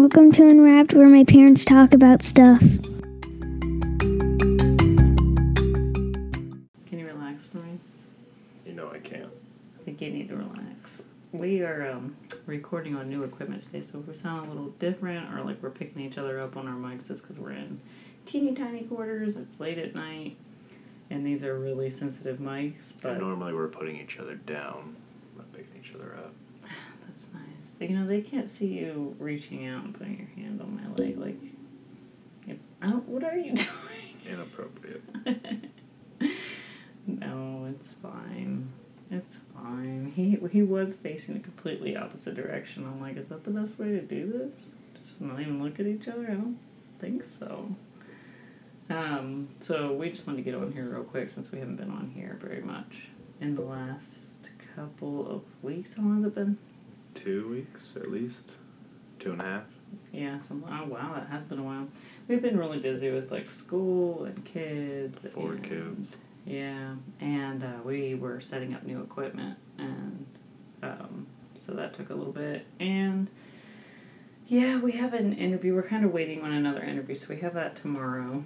and welcome to Unwrapped, where my parents talk about stuff. Can you relax for me? You know I can't. I think you need to relax. We are recording on new equipment today, so if we sound a little different or like we're picking each other up on our mics, that's because we're in teeny tiny quarters. It's late at night, and these are really sensitive mics. But normally we're putting each other down, not picking each other up. That's nice. You know, they can't see you reaching out and putting your hand on my leg. Like, what are you doing? Inappropriate. No, it's fine. It's fine. He was facing the completely opposite direction. I'm like, is that the best way to do this? Just not even look at each other? I don't think so. So we just wanted to get on here real quick since we haven't been on here very much in the last couple of weeks. How long has it been? 2 weeks at least, 2.5. Yeah, something. Oh wow, it has been a while. We've been really busy with like school and kids. 4 kids. Yeah, and we were setting up new equipment, and so that took a little bit. And yeah, we have an interview. We're kind of waiting on another interview, so we have that tomorrow,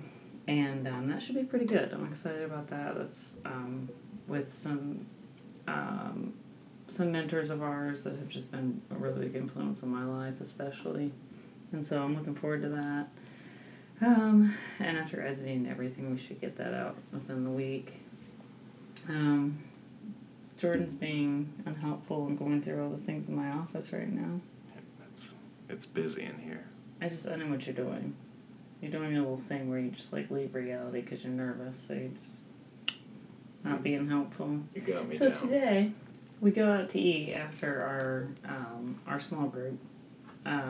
and that should be pretty good. I'm excited about that. That's with some mentors of ours that have just been a really big influence on my life, especially. And so I'm looking forward to that. And after editing everything, we should get that out within the week. Jordan's being unhelpful and going through all the things in my office right now. It's busy in here. I know what you're doing. You're doing a little thing where you just, like, leave reality because you're nervous, so you're just not being helpful. You got me down. So today, we go out to eat after our small group. We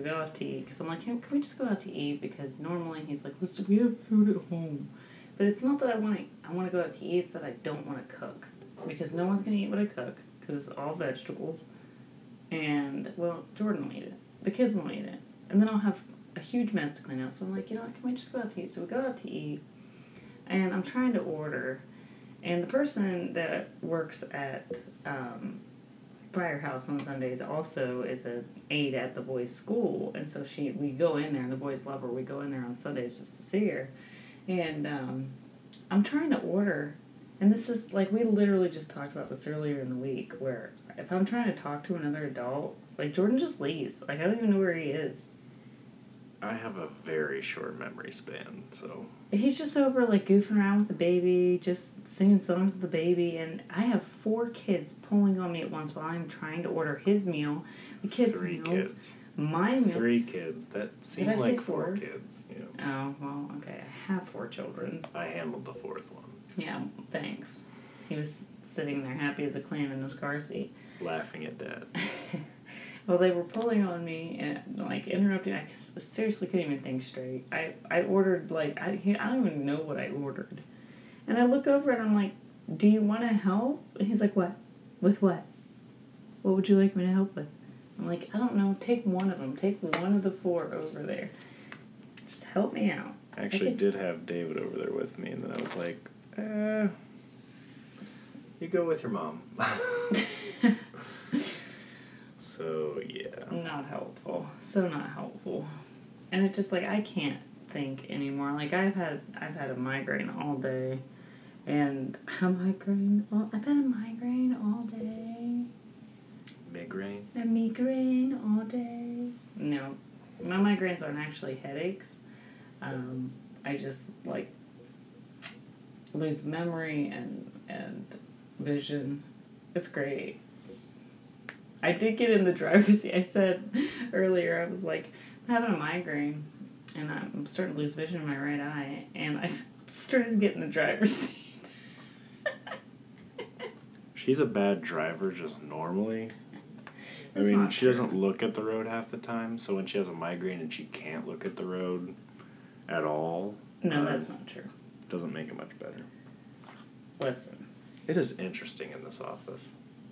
go out to eat because I'm like, hey, can we just go out to eat? Because normally he's like, we have food at home. But it's not that I want to go out to eat. It's that I don't want to cook, because no one's going to eat what I cook because it's all vegetables. And, well, Jordan will eat it. The kids won't eat it. And then I'll have a huge mess to clean up. So I'm like, you know what, can we just go out to eat? So we go out to eat, and I'm trying to order. And the person that works at Briar House on Sundays also is an aide at the boys' school. And so we go in there, and the boys love her. We go in there on Sundays just to see her. And I'm trying to order. And this is, like, we literally just talked about this earlier in the week, where if I'm trying to talk to another adult, like, Jordan just leaves. Like, I don't even know where he is. I have a very short memory span, so he's just over, like, goofing around with the baby, just singing songs with the baby, and I have 4 kids pulling on me at once while I'm trying to order his meal, the kids' meals, my meal. 3 kids. That seemed like 4 kids. Yeah. Oh, well, okay. I have 4 children. I handled the 4th one. Yeah, thanks. He was sitting there happy as a clam in his car seat, laughing at Dad. Well, they were pulling on me and, like, interrupting. I seriously couldn't even think straight. I ordered, like, I don't even know what I ordered. And I look over and I'm like, do you want to help? And he's like, what? With what? What would you like me to help with? I'm like, I don't know. Take one of them. Take one of the 4 over there. Just help me out. I actually did have David over there with me, and then I was like, you go with your mom. So, yeah. Not helpful. So not helpful. And it's just like, I can't think anymore. Like, I've had a migraine all day. And I've had a migraine all day. Migraine? A migraine all day. No. My migraines aren't actually headaches. I just, like, lose memory and vision. It's great. I did get in the driver's seat. I said earlier, I was like, I'm having a migraine, and I'm starting to lose vision in my right eye, and I started getting the driver's seat. She's a bad driver just normally. That's, I mean, she doesn't look at the road half the time, so when she has a migraine and she can't look at the road at all. No, that's not true. Doesn't make it much better. Listen. It is interesting in this office.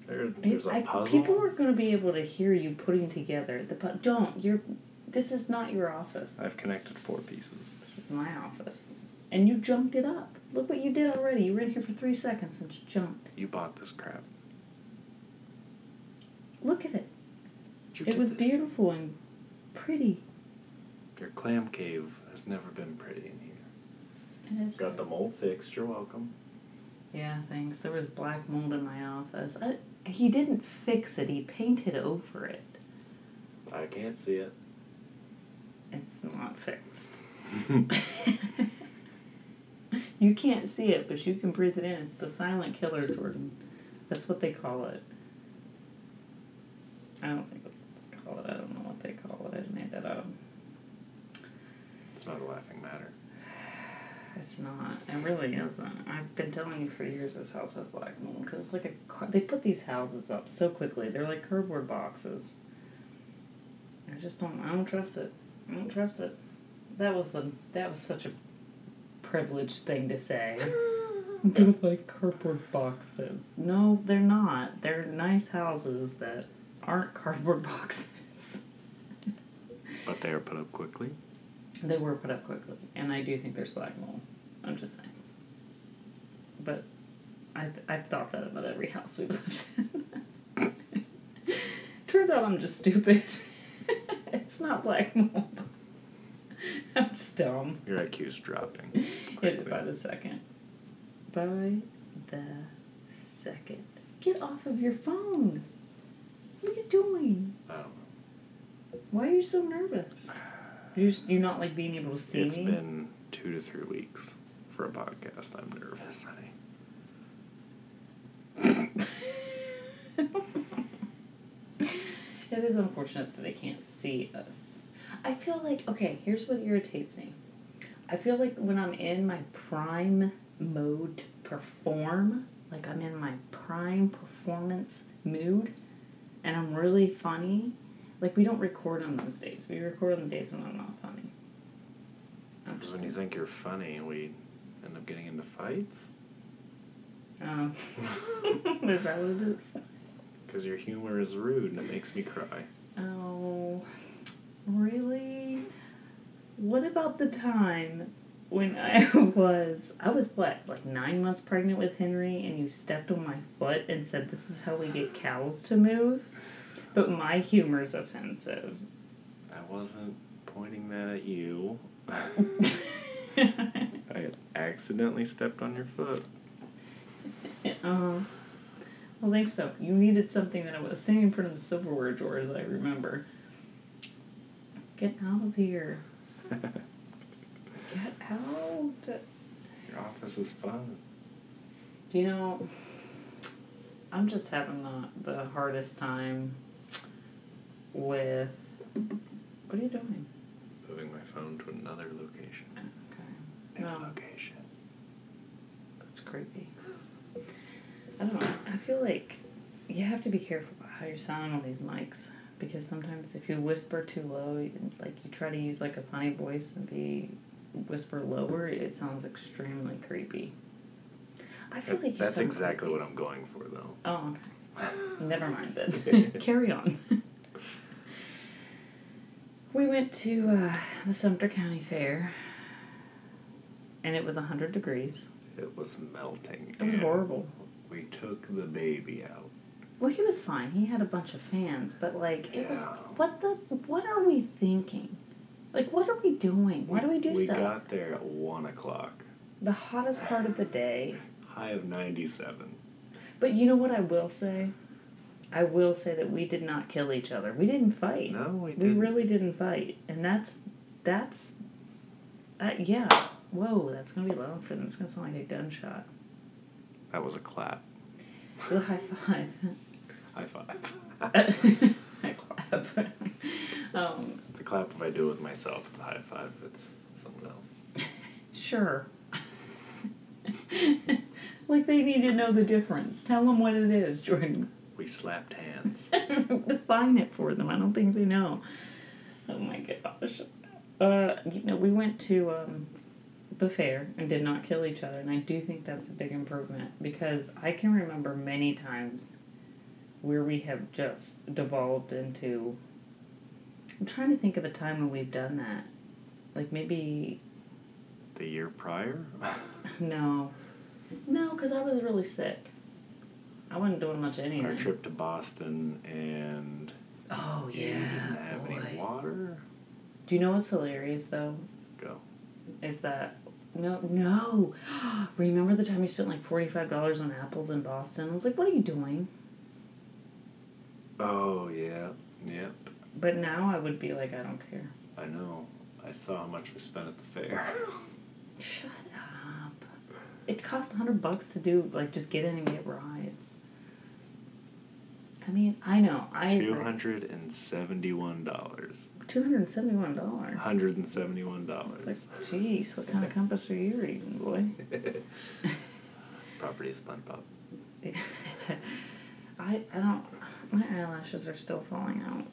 There's a puzzle. People are going to be able to hear you putting together the puzzle. Don't. This is not your office. I've connected 4 pieces. This is my office. And you junked it up. Look what you did already. You were in here for 3 seconds and you junked. You bought this crap. Look at it. It was beautiful and pretty. Your clam cave has never been pretty in here. It is. Got the mold fixed. You're welcome. Yeah, thanks. There was black mold in my office. He didn't fix it. He painted over it. I can't see it. It's not fixed. You can't see it, but you can breathe it in. It's the silent killer, Jordan. That's what they call it. I don't think that's what they call it. I don't know what they call it. I made that up. It's not a laughing matter. It's not. It really isn't. I've been telling you for years this house has black mold because it's like they put these houses up so quickly. They're like cardboard boxes. I just don't. I don't trust it. I don't trust it. That was such a privileged thing to say. They're like cardboard boxes. No, they're not. They're nice houses that aren't cardboard boxes. But they are put up quickly. They were put up quickly, and I do think there's black mold. I'm just saying. But I've thought that about every house we've lived in. Turns out I'm just stupid. It's not black mold. I'm just dumb. Your IQ's dropping. By the second. By the second. Get off of your phone. What are you doing? I don't know. Why are you so nervous? You're not like being able to see me? It's been 2 to 3 weeks for a podcast. I'm nervous, honey. It is unfortunate that they can't see us. I feel like, okay, here's what irritates me. I feel like when I'm in my prime mode to perform, like I'm in my prime performance mood, and I'm really funny. Like, we don't record on those days. We record on the days when I'm not funny. Because when you think you're funny, we end up getting into fights? Oh. Is that what it is? Because your humor is rude and it makes me cry. Oh. Really? What about the time when I was what, like 9 months pregnant with Henry, and you stepped on my foot and said, this is how we get cows to move? But my humor's offensive. I wasn't pointing that at you. I accidentally stepped on your foot. Well, thanks, though. You needed something that I was sitting in front of the silverware drawer, as I remember. Get out of here. Get out. Your office is fun. You know, I'm just having the hardest time with... What are you doing? Moving my phone to another location. Okay. New location. That's creepy. I don't know. I feel like you have to be careful about how you're sounding on these mics, because sometimes if you whisper too low, like you try to use like a funny voice and whisper lower, it sounds extremely creepy. I feel like you sound exactly creepy. What I'm going for, though. Oh, okay. Never mind then. Carry on. We went to the Sumter County Fair, and it was 100 degrees. It was melting. It was horrible. We took the baby out. Well, he was fine. He had a bunch of fans, but like it was what are we thinking? Like, what are we doing? Why do we do so? We got there at 1:00. The hottest part of the day. High of 97. But you know what I will say? I will say that we did not kill each other. We didn't fight. No, we didn't. We really didn't fight. And yeah. Whoa, that's going to be loud for them. It's going to sound like a gunshot. That was a clap. It was a high five. High five. High clap. It's a clap if I do it with myself. It's a high five if it's someone else. Sure. Like they need to know the difference. Tell them what it is, Jordan. We slapped hands. Define it for them. I don't think they know. Oh my gosh. We went to the fair and did not kill each other, and I do think that's a big improvement, because I can remember many times where we have just devolved into... I'm trying to think of a time when we've done that. Like maybe... the year prior? No, because I was really sick. I wasn't doing much of anything. Our trip to Boston and... Oh, yeah, we didn't have any water. Do you know what's hilarious, though? Go. Is that... No. Remember the time we spent like $45 on apples in Boston? I was like, what are you doing? Oh, yeah. Yep. But now I would be like, I don't care. I know. I saw how much we spent at the fair. Shut up. It cost $100 to do, like, just get in and get rides. I mean, I know. $271. $271? $171. Like, jeez, what kind of compass are you reading, boy? Property of SpongeBob. I don't... My eyelashes are still falling out.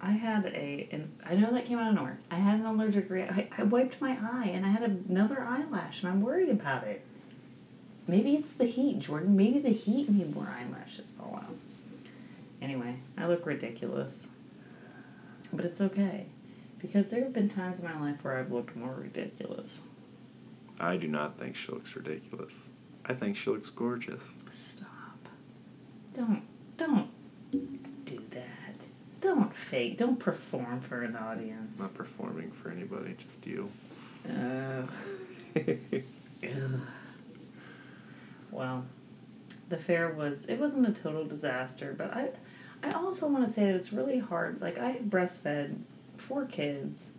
I had and I know that came out of nowhere. I had an allergic reaction. I wiped my eye, and I had another eyelash, and I'm worried about it. Maybe it's the heat, Jordan. Maybe the heat made more eyelashes fall out. Anyway, I look ridiculous. But it's okay, because there have been times in my life where I've looked more ridiculous. I do not think she looks ridiculous. I think she looks gorgeous. Stop. Don't do that. Don't fake. Don't perform for an audience. I'm not performing for anybody, just you. Well, the fair it wasn't a total disaster, but I also want to say that it's really hard. Like, I breastfed 4 kids.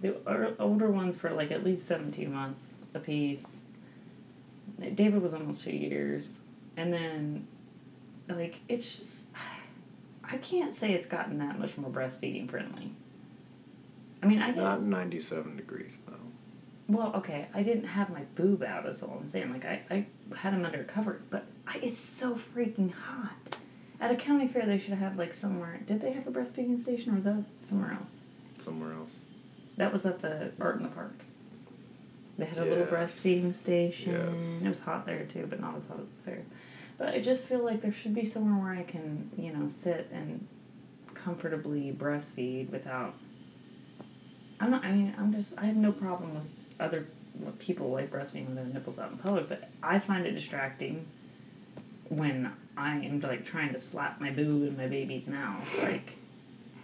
The older ones for, like, at least 17 months apiece. David was almost 2 years. And then, like, it's just... I can't say it's gotten that much more breastfeeding friendly. I mean, not 97 degrees, though. Well, okay, I didn't have my boob out is all I'm saying. Like, I had them under covered, but it's so freaking hot. At a county fair, they should have, like, somewhere... Did they have a breastfeeding station, or was that somewhere else? Somewhere else. That was at the Art in the Park. They had a little breastfeeding station. Yes. It was hot there, too, but not as hot as the fair. But I just feel like there should be somewhere where I can, you know, sit and comfortably breastfeed without... I have no problem with other people, like, breastfeeding with their nipples out in public, but I find it distracting when I am, like, trying to slap my boob in my baby's mouth, like,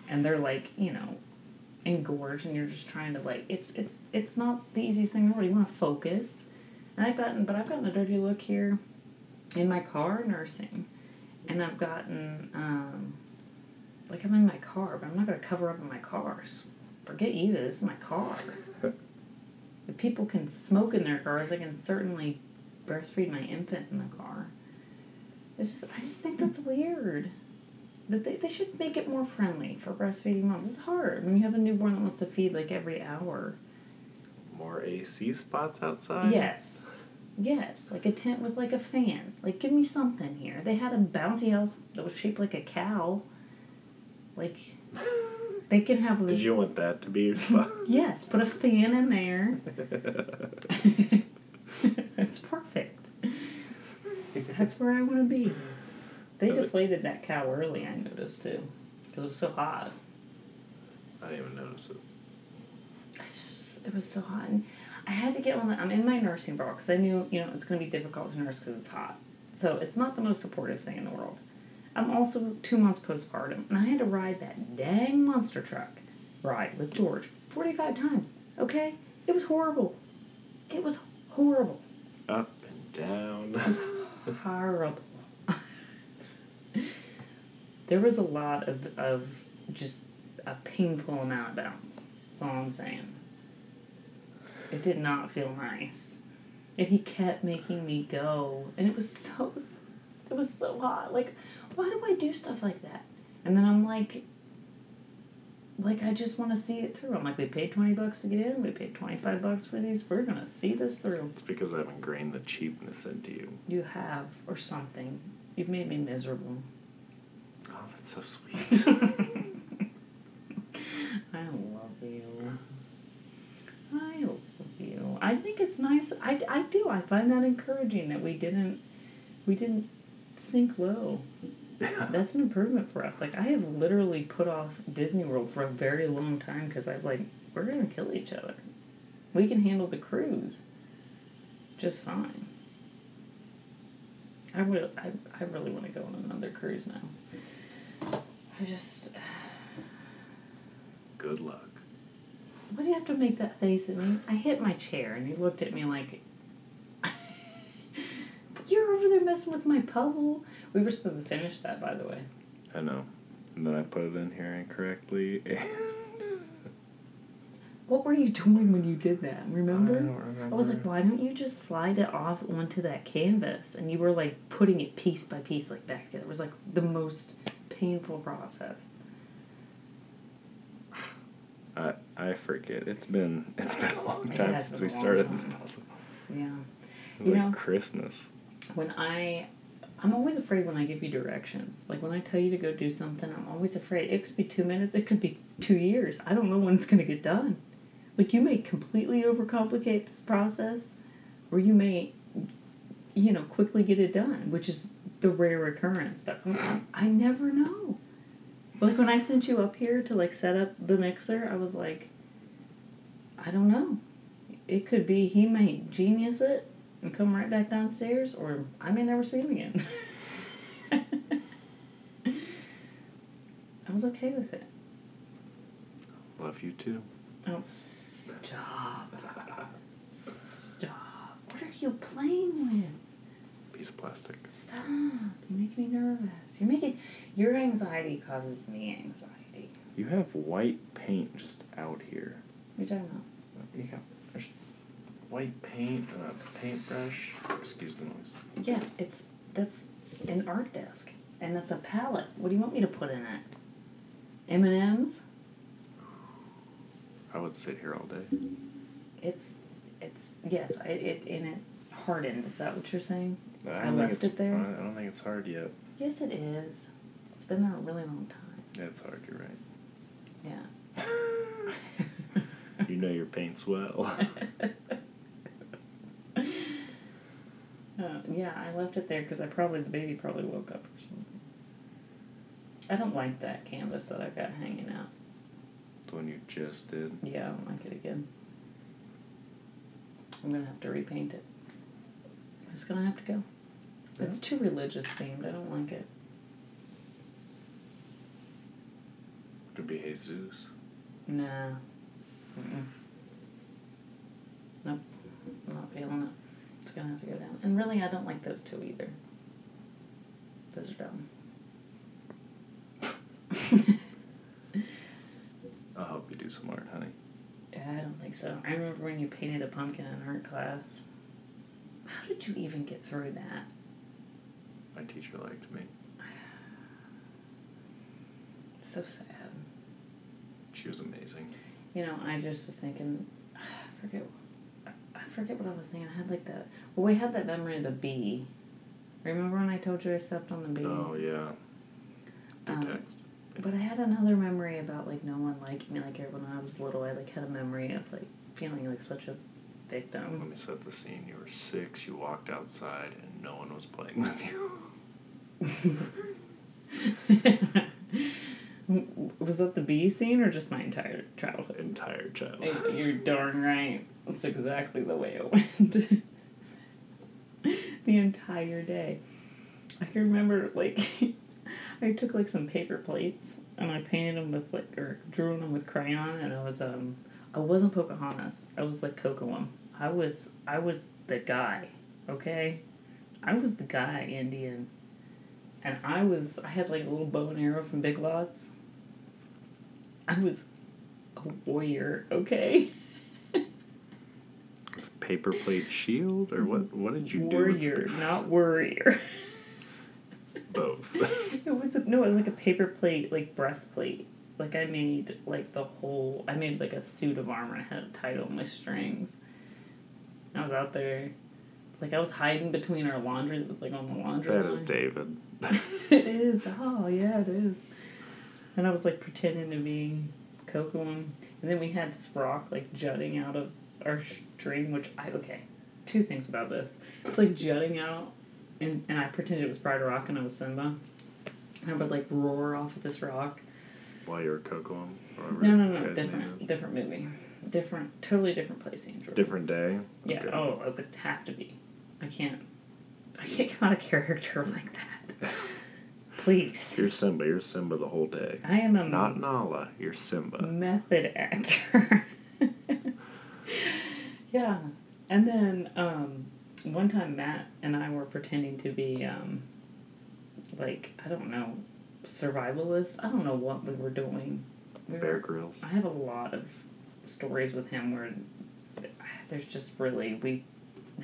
and they're, like, you know, engorged, and you're just trying to, like, it's not the easiest thing in the world. You want to focus. And I've gotten a dirty look here in my car nursing, and I've gotten, like, I'm in my car, but I'm not going to cover up in my cars. Forget you, this is my car. If people can smoke in their cars, I can certainly breastfeed my infant in the car. I just think that's weird. That they should make it more friendly for breastfeeding moms. It's hard when you have a newborn that wants to feed, like, every hour. More AC spots outside? Yes. Like a tent with, like, a fan. Like, give me something here. They had a bouncy house that was shaped like a cow. Like, they can have... Did you want that to be your spot? Yes. Put a fan in there. It's perfect. That's where I want to be. They deflated that cow early, I noticed, too. Because it was so hot. I didn't even notice it. It was so hot. And I had to get one that... I'm in my nursing bra because I knew, you know, it's going to be difficult to nurse because it's hot. So it's not the most supportive thing in the world. I'm also 2 months postpartum. And I had to ride that dang monster truck ride with George 45 times. Okay? It was horrible. It was horrible. Up and down. It was horrible. There was a lot of just a painful amount of bounce. That's all I'm saying. It did not feel nice. And he kept making me go. And it was so hot. Like, why do I do stuff like that? And then I'm like, I just want to see it through. I'm like, we paid $20 to get in. We paid $25 for these. We're going to see this through. It's because I've ingrained the cheapness into you. You have, or something. You've made me miserable. Oh, that's so sweet. I love you. I think it's nice. I do. I find that encouraging that we didn't sink low. That's an improvement for us. Like, I have literally put off Disney World for a very long time because I've, like, we're going to kill each other. We can handle the cruise just fine. I really want to go on another cruise now. I just... Good luck. Why do you have to make that face at me? I hit my chair, and he looked at me like, you're over there messing with my puzzle. We were supposed to finish that, by the way. I know. And then I put it in here incorrectly. What were you doing when you did that? Remember? I don't remember. I was like, why don't you just slide it off onto that canvas? And you were like putting it piece by piece like back together. It was like the most painful process. I forget. It's been a long time since we started this puzzle. Yeah. It's like Christmas. When I'm always afraid when I give you directions. Like when I tell you to go do something, I'm always afraid. It could be 2 minutes, it could be 2 years. I don't know when it's gonna get done. Like you may completely overcomplicate this process, or you may, quickly get it done, which is the rare occurrence. But I never know. Like when I sent you up here to like set up the mixer, I was like, I don't know. It could be he may genius it and come right back downstairs, or I may never see him again. I was okay with it. Love you too. Oh, stop. Stop. What are you playing with? Piece of plastic. Stop. You make me nervous. Your anxiety causes me anxiety. You have white paint just out here. What are you talking about? There's white paint and a paintbrush. Excuse the noise. Yeah, that's an art desk. And that's a palette. What do you want me to put in it? M&Ms? I would sit here all day. It's yes, it hardened. Is that what you're saying? I left it there? I don't think it's hard yet. Yes, it is. It's been there a really long time. Yeah, it's hard, you're right. Yeah. You know your paints well. Yeah, I left it there because the baby probably woke up or something. I don't like that canvas that I've got hanging out. The one you just did? Yeah, I don't like it again. I'm going to have to repaint it. It's going to have to go. Yeah. It's too religious themed. I don't like it. Could be Jesus. Nah. Nope. I'm not feeling it. It's going to have to go down. And really, I don't like those two either. Those are dumb. I'll help you do some art, honey. I don't think so. I remember when you painted a pumpkin in art class. How did you even get through that? My teacher liked me. So sad. She was amazing. I just was thinking, I forget what I was thinking. I had like that. Well, we had that memory of the bee. Remember when I told you I slept on the bee? Oh yeah. Text. But I had another memory about like no one liking me. Like when I was little, I like had a memory of like feeling like such a victim. Let me set the scene. You were 6. You walked outside, and no one was playing with you. Was that the bee scene or just my entire childhood? Entire childhood. You're darn right. That's exactly the way it went. The entire day. I can remember, like, I took, like, some paper plates and I painted them with, like, or drew them with crayon, and I wasn't Pocahontas. I was, like, Cocoa. I was the guy, okay? I was the guy, Indian. And I had like a little bow and arrow from Big Lots. I was a warrior, okay? With paper plate shield, or what did you do? Warrior, not warrior. Both. It was like a paper plate, like breastplate. Like I made like a suit of armor. I had a title with strings. I was out there. Like, I was hiding between our laundry that was, like, on the laundry line. That is David. It is. Oh, yeah, it is. And I was, like, pretending to be Cocoa. And then we had this rock, like, jutting out of our stream, which okay, two things about this. It's, like, jutting out, and I pretended it was Pride Rock, and I was Simba. And I would, like, roar off at this rock. While you were Cocoa? No, different movie. Totally different place, Andrew. Different day? Yeah, okay. Oh, it would have to be. I can't come out of character like that. Please. You're Simba. You're Simba the whole day. I am a... Not Nala. You're Simba. Method actor. Yeah. And then one time Matt and I were pretending to be, like, I don't know, survivalists. I don't know what we were doing. Bear Grylls. I have a lot of stories with him where there's just really... we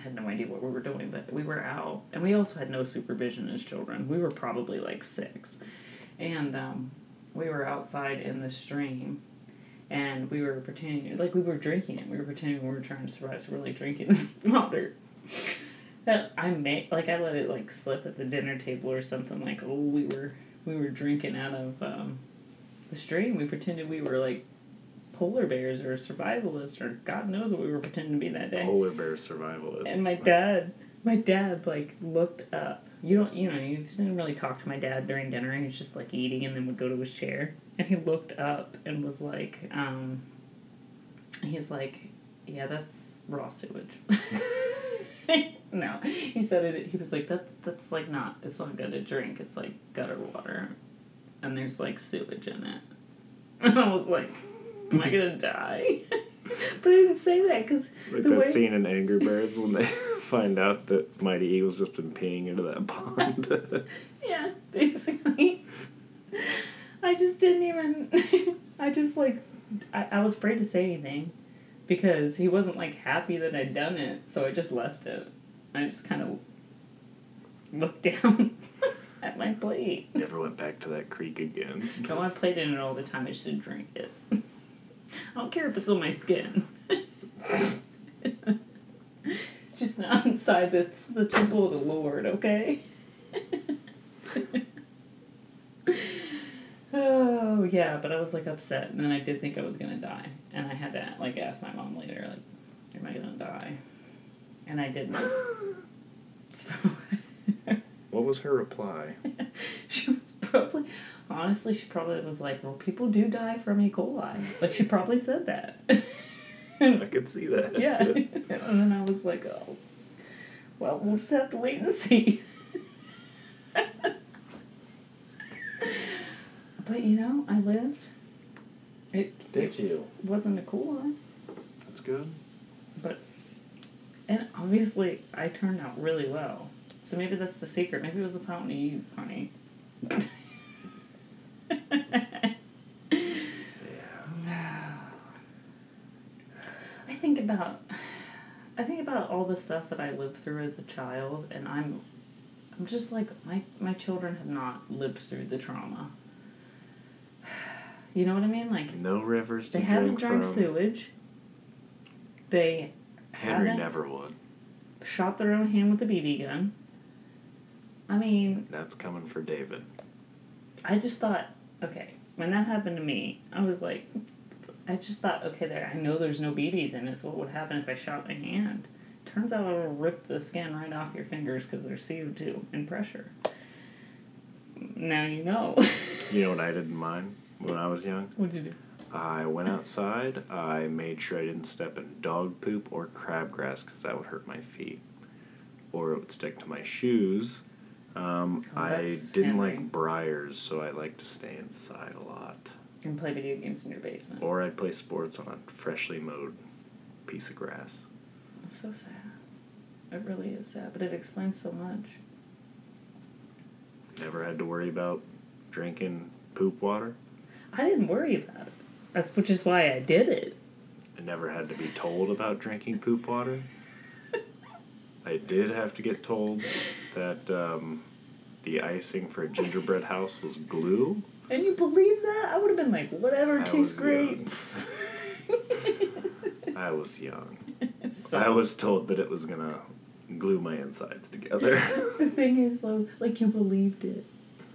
had no idea what we were doing, but we were out. And we also had no supervision as children. We were probably like 6. And we were outside in the stream. And we were pretending, like we were drinking it. We were pretending we were trying to survive, so we were like drinking this water. That I made, like I let it like slip at the dinner table or something. Like, oh, we were drinking out of the stream. We pretended we were like polar bears or survivalists or God knows what we were pretending to be that day. Polar bear survivalists. And my dad like looked up. You didn't really talk to my dad during dinner. He was just like eating and then would go to his chair. And he looked up and was like, he's like, yeah, that's raw sewage. No, he said it. He was like, that's like not, it's not good to drink. It's like gutter water. And there's like sewage in it. And I was like, am I going to die? But I didn't say that because... Like that way... scene in Angry Birds when they find out that Mighty Eagle's just been peeing into that pond. Yeah, basically. I just didn't even... I was afraid to say anything because he wasn't, like, happy that I'd done it, so I just left it. I just kind of looked down at my plate. Never went back to that creek again. No, I played in it all the time. I just didn't drink it. I don't care if it's on my skin. Just not inside the temple of the Lord, okay? Oh, yeah, but I was, like, upset, and then I did think I was going to die. And I had to, like, ask my mom later, like, am I going to die? And I didn't. So... What was her reply? She was probably... Honestly, she probably was like, well, people do die from E. coli. Like, she probably said that. I could see that. Yeah. And then I was like, oh, well, we'll just have to wait and see. But, you know, I lived. It wasn't a coli. That's good. But, and obviously, I turned out really well. So maybe that's the secret. Maybe it was the fountain you used, honey. Yeah. I think about all the stuff that I lived through as a child, and I'm just like my children have not lived through the trauma. You know what I mean? Like no rivers to drink from. They haven't drank sewage. They Henry never would. Shot their own hand with a BB gun. I mean. That's coming for David. I just thought, okay, when that happened to me, I was like, okay, there. I know there's no BBs in it, so what would happen if I shot my hand? Turns out it'll rip the skin right off your fingers because they're CO2 and pressure. Now you know. You know what I did in mine when I was young? What did you do? I went outside. I made sure I didn't step in dog poop or crabgrass because that would hurt my feet. Or it would stick to my shoes. I didn't like briars, so I like to stay inside a lot. And play video games in your basement. Or I play sports on a freshly mowed piece of grass. It's so sad. It really is sad, but it explains so much. Never had to worry about drinking poop water? I didn't worry about it. That's which is why I did it. I never had to be told about drinking poop water. I did have to get told that the icing for a gingerbread house was glue. And you believe that? I would have been like, whatever, tastes great. I was young. So I was told that it was going to glue my insides together. The thing is, though, like, you believed it.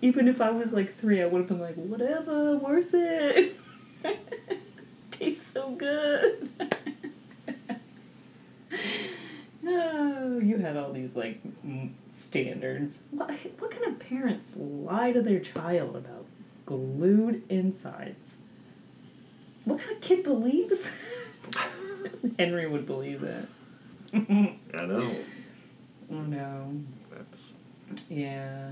Even if I was, like, 3, I would have been like, whatever, worth it. Tastes so good. Oh, you had all these, like, standards. What kind of parents lie to their child about glued insides? What kind of kid believes that? Henry would believe that. I know. Oh, no. That's... Yeah.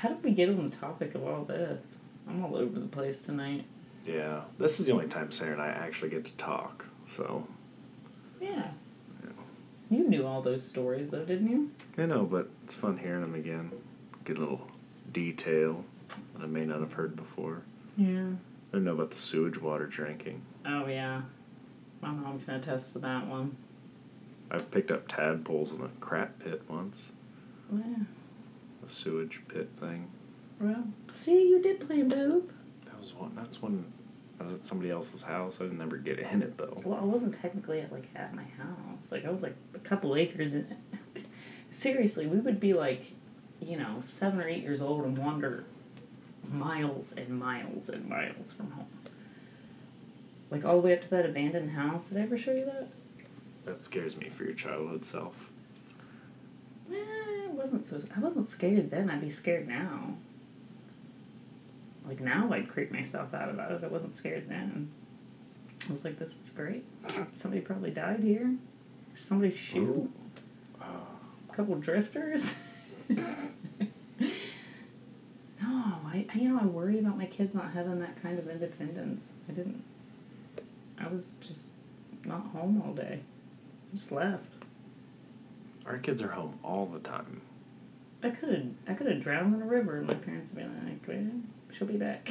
How did we get on the topic of all this? I'm all over the place tonight. Yeah. This is the only time Sarah and I actually get to talk, so. Yeah. Yeah. You knew all those stories, though, didn't you? I know, but it's fun hearing them again. Get a little detail that I may not have heard before. Yeah. I don't know about the sewage water drinking. Oh, yeah. My mom can attest to that one. I've picked up tadpoles in a crap pit once. Yeah. A sewage pit thing. Well, see, you did play boob. That was one. That's when I was at somebody else's house. I didn't ever get in it, though. Well, I wasn't technically at my house. Like, I was, a couple acres in it. Seriously, we would be, 7 or 8 years old and wander miles and miles and miles from home. All the way up to that abandoned house. Did I ever show you that? That scares me for your childhood self. I wasn't scared then. I'd be scared now. Now I'd creep myself out about it. I wasn't scared then. I was like, this is great. Somebody probably died here. Somebody shoot. A couple drifters. No, I worry about my kids not having that kind of independence. I was just not home all day. I just left. Our kids are home all the time. I could have drowned in a river and my parents would be like, well, she'll be back.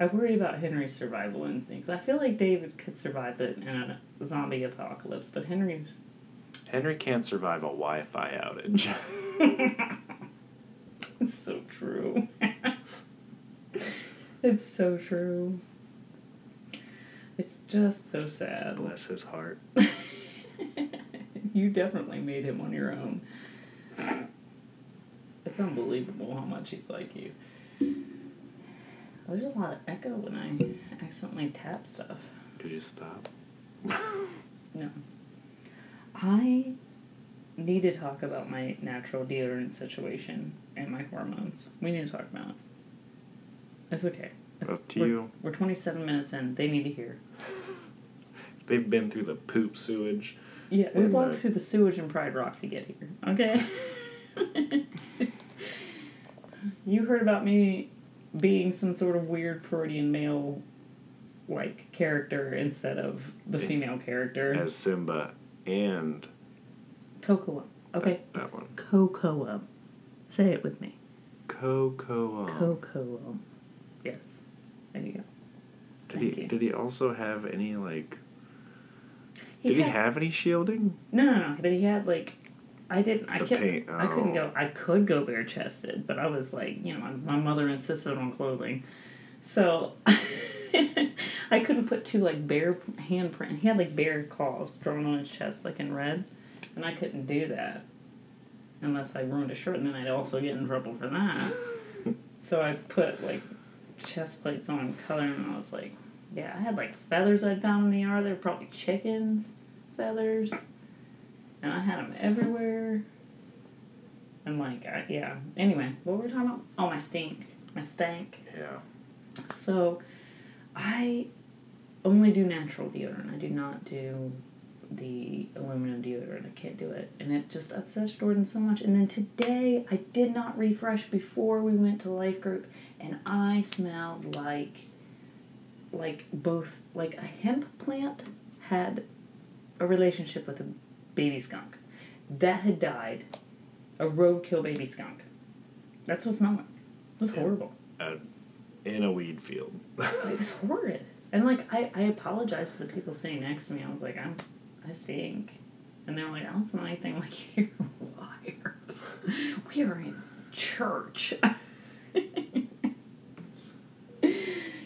I worry about Henry's survival instincts. I feel like David could survive it in a zombie apocalypse, but Henry can't survive a Wi-Fi outage. It's so true. It's so true. It's just so sad. Bless his heart. You definitely made him on your own. It's unbelievable how much he's like you. There's a lot of echo when I accidentally tap stuff. Could you stop? No. I need to talk about my natural deodorant situation and my hormones. We need to talk about it. It's okay. Up to you. We're 27 minutes in. They need to hear. They've been through the poop sewage. Yeah, we walked through the sewage in Pride Rock to get here. Okay? You heard about me being some sort of weird Freudian male, character instead of the female character. As Simba and... Cocoa. Okay. That one. Cocoa. Say it with me. Cocoa. Yes. There you go. Did he also have any, Did he have any shielding? No. But he had, I couldn't go. I could go bare-chested, but I was my mother insisted on clothing. So, I couldn't put two, bare handprint. He had, bare claws drawn on his chest, in red. And I couldn't do that. Unless I ruined a shirt, and then I'd also get in trouble for that. So I put, chest plates on color, and I was I had feathers I'd found in the yard. They were probably chickens' feathers, and I had them everywhere. And anyway, what were we talking about? Oh, my stank. Yeah. So, I only do natural deodorant. I do not do the aluminum deodorant. I can't do it, and it just upsets Jordan so much. And then today, I did not refresh before we went to Life Group. And I smelled both a hemp plant had a relationship with a baby skunk. That had died. A roadkill baby skunk. That's what it smelled like. It was horrible. In a weed field. It was horrid. And, I apologized to the people sitting next to me. I was like, I stink. And they were like, I don't smell anything like you. Liars. We are in church.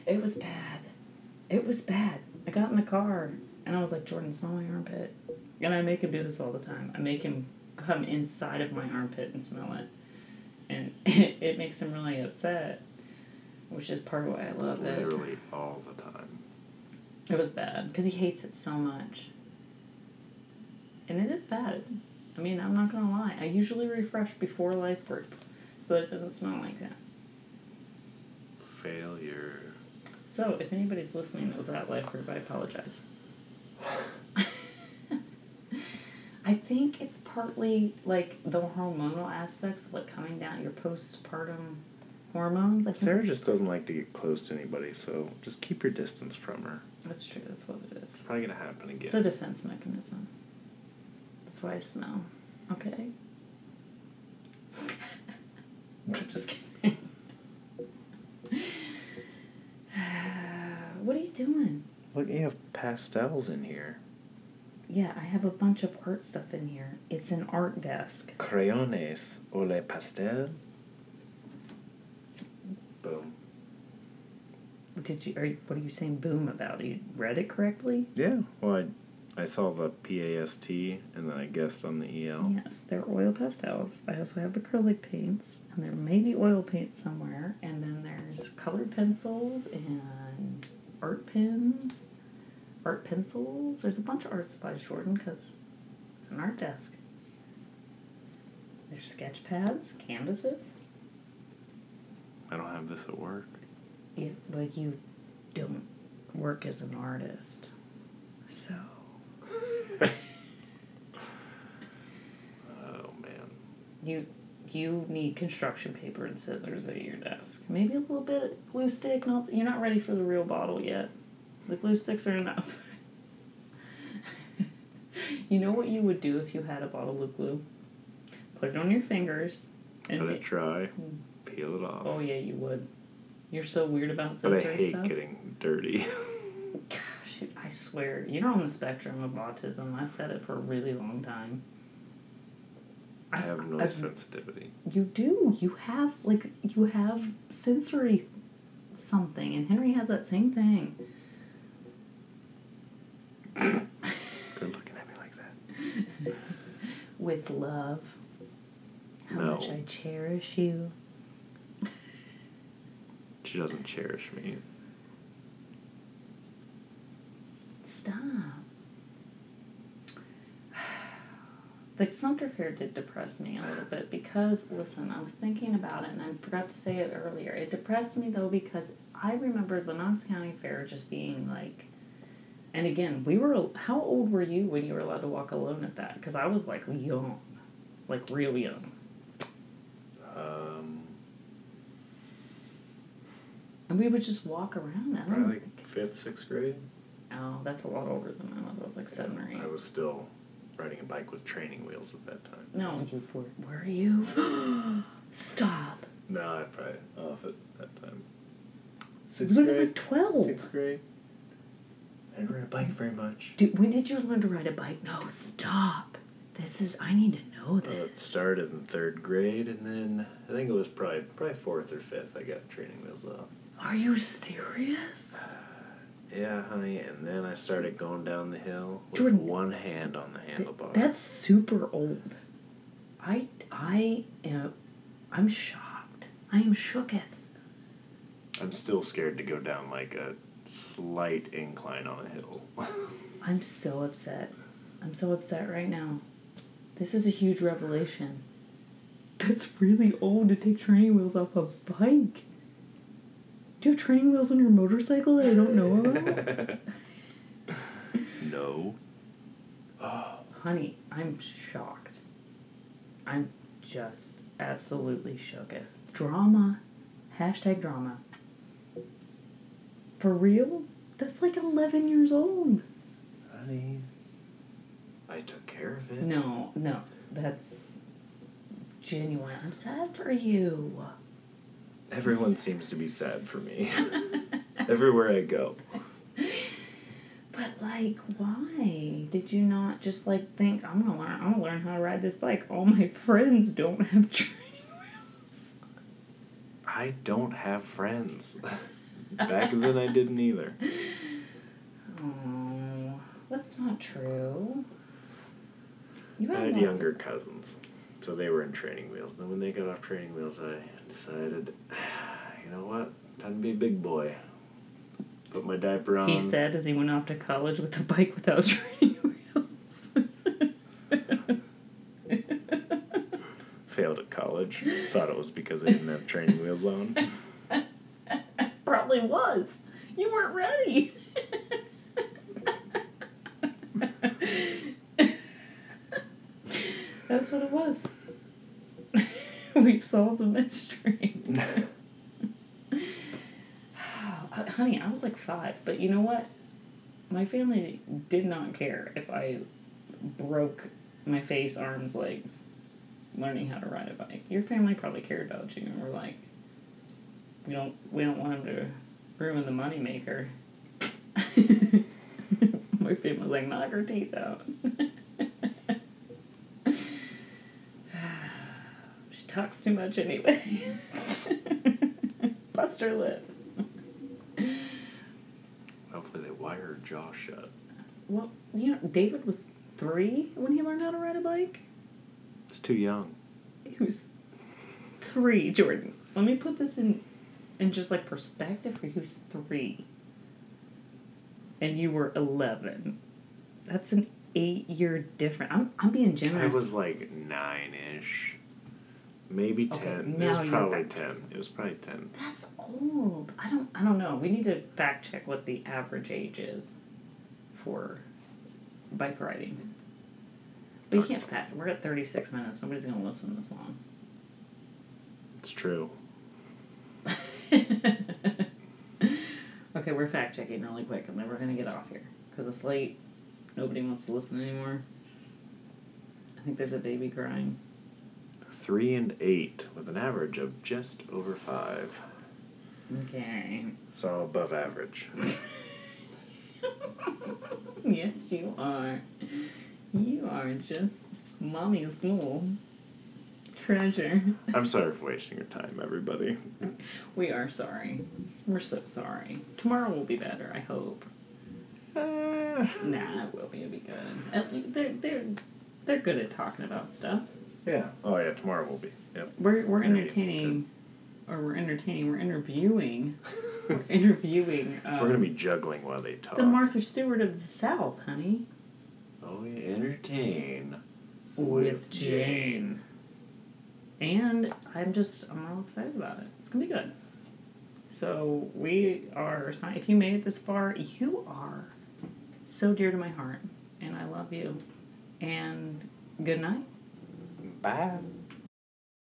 It was bad. It was bad. I got in the car, and I was like, Jordan, smell my armpit. And I make him do this all the time. I make him come inside of my armpit and smell it. And it makes him really upset, which is part of why I love it. Literally all the time. It was bad, because he hates it so much. And it is bad. I mean, I'm not going to lie. I usually refresh before Life Group, so that it doesn't smell like that. Failure. So, if anybody's listening that was at Life Group, I apologize. I think it's partly like the hormonal aspects of like coming down, your postpartum hormones. Sarah just doesn't like to get close to anybody, so just keep your distance from her. That's true. That's what it is. It's probably going to happen again. It's a defense mechanism. That's why I smell. Okay. I'm just kidding. What are you doing? Look, you have pastels in here. Yeah, I have a bunch of art stuff in here. It's an art desk. Crayones o le pastel. Boom. Did you? What are you saying? Boom about? You read it correctly? Yeah. Well, I saw the PAST and then I guessed on the EL. Yes, they're oil pastels. I also have acrylic paints, and there may be oil paints somewhere. And then there's colored pencils and art pens. Art pencils. There's a bunch of art supplies, Jordan, because it's an art desk. There's sketch pads, canvases. I don't have this at work. Yeah, but you don't work as an artist. So. Oh, man. You need construction paper and scissors at your desk. Maybe a little bit of glue stick. No, you're not ready for the real bottle yet. The glue sticks are enough. You know what you would do if you had a bottle of glue? Put it on your fingers. And let it dry. Peel it off. Oh, yeah, you would. You're so weird about sensory stuff. But I hate getting dirty. Gosh, I swear. You're on the spectrum of autism. I've said it for a really long time. I have noise sensitivity. You do. You have sensory something. And Henry has that same thing. Good looking at me like that. With love. How much I cherish you. She doesn't cherish me. Stop. The Sumter Fair did depress me a little bit because, listen, I was thinking about it and I forgot to say it earlier. It depressed me, though, because I remember the Knox County Fair just being like... And again, how old were you when you were allowed to walk alone at that? Because I was like young, like real young. And we would just walk around. Probably like 5th, 6th grade. Oh, that's a lot older than I was. I was like 7 or 8. I was still riding a bike with training wheels at that time. No, you were you? Stop. No, I probably off at that time. 6th grade. You were like 12. 6th grade. I didn't ride a bike very much. Dude, when did you learn to ride a bike? No, stop. I need to know this. Well, it started in 3rd grade, and then I think it was probably 4th or 5th I got training wheels off. Are you serious? Yeah, honey, and then I started going down the hill with one hand on the handlebar. That's super old. I'm shocked. I am shooketh. I'm still scared to go down like a slight incline on a hill. I'm so upset right now. This is a huge revelation. That's really old to take training wheels off a bike. Do you have training wheels on your motorcycle that I don't know about? No. Oh. Honey, I'm shocked. I'm just absolutely shooketh. Drama. Hashtag drama. For real? That's like 11 years old. Honey, I took care of it. No, that's genuine. I'm sad for you. Everyone seems to be sad for me. Everywhere I go. But like, why did you not just like think, I'm gonna learn how to ride this bike. All my friends don't have training wheels. I don't have friends. Back then, I didn't either. Oh, that's not true. I had younger cousins, so they were in training wheels. Then when they got off training wheels, I decided, you know what? Time to be a big boy. Put my diaper on. He said as he went off to college with a bike without training wheels. Failed at college. Thought it was because they didn't have training wheels on. Probably was. You weren't ready. that's what it was. We've solved the mystery. Honey, I was like 5, but you know what? My family did not care if I broke my face, arms, legs, learning how to ride a bike. Your family probably cared about you and were like, we don't want him to ruin the moneymaker. My family was like, knock her teeth out. She talks too much anyway. Bust her lip. Hopefully they wire her jaw shut. Well, you know, David was 3 when he learned how to ride a bike. It's too young. He was 3, Jordan. Let me put this in just like perspective for you. He was 3. And you were 11. That's an 8-year difference. I'm being generous. I was like 9-ish. Maybe 10. It was probably 10. It was probably 10. That's old. I don't know. We need to fact check what the average age is for bike riding. But you can't fact. We're at 36 minutes. Nobody's gonna listen this long. It's true. Okay, we're fact checking really quick, and then we're gonna get off here because it's late. Nobody wants to listen anymore. I think there's a baby crying. 3 and 8, with an average of just over 5. Okay. So above average. Yes, you are. You are just mommy's little treasure. I'm sorry for wasting your time, everybody. We are sorry. We're so sorry. Tomorrow will be better, I hope. Nah, it will be. It'll be good. They're good at talking about stuff. Yeah. Oh, yeah. Tomorrow will be. Yep. We're entertaining, or We're interviewing. We're interviewing. We're gonna be juggling while they talk. The Martha Stewart of the South, honey. Oh, we entertain with Jane. And I'm all excited about it. It's gonna be good. So if you made it this far, you are so dear to my heart, and I love you. And good night. Bye.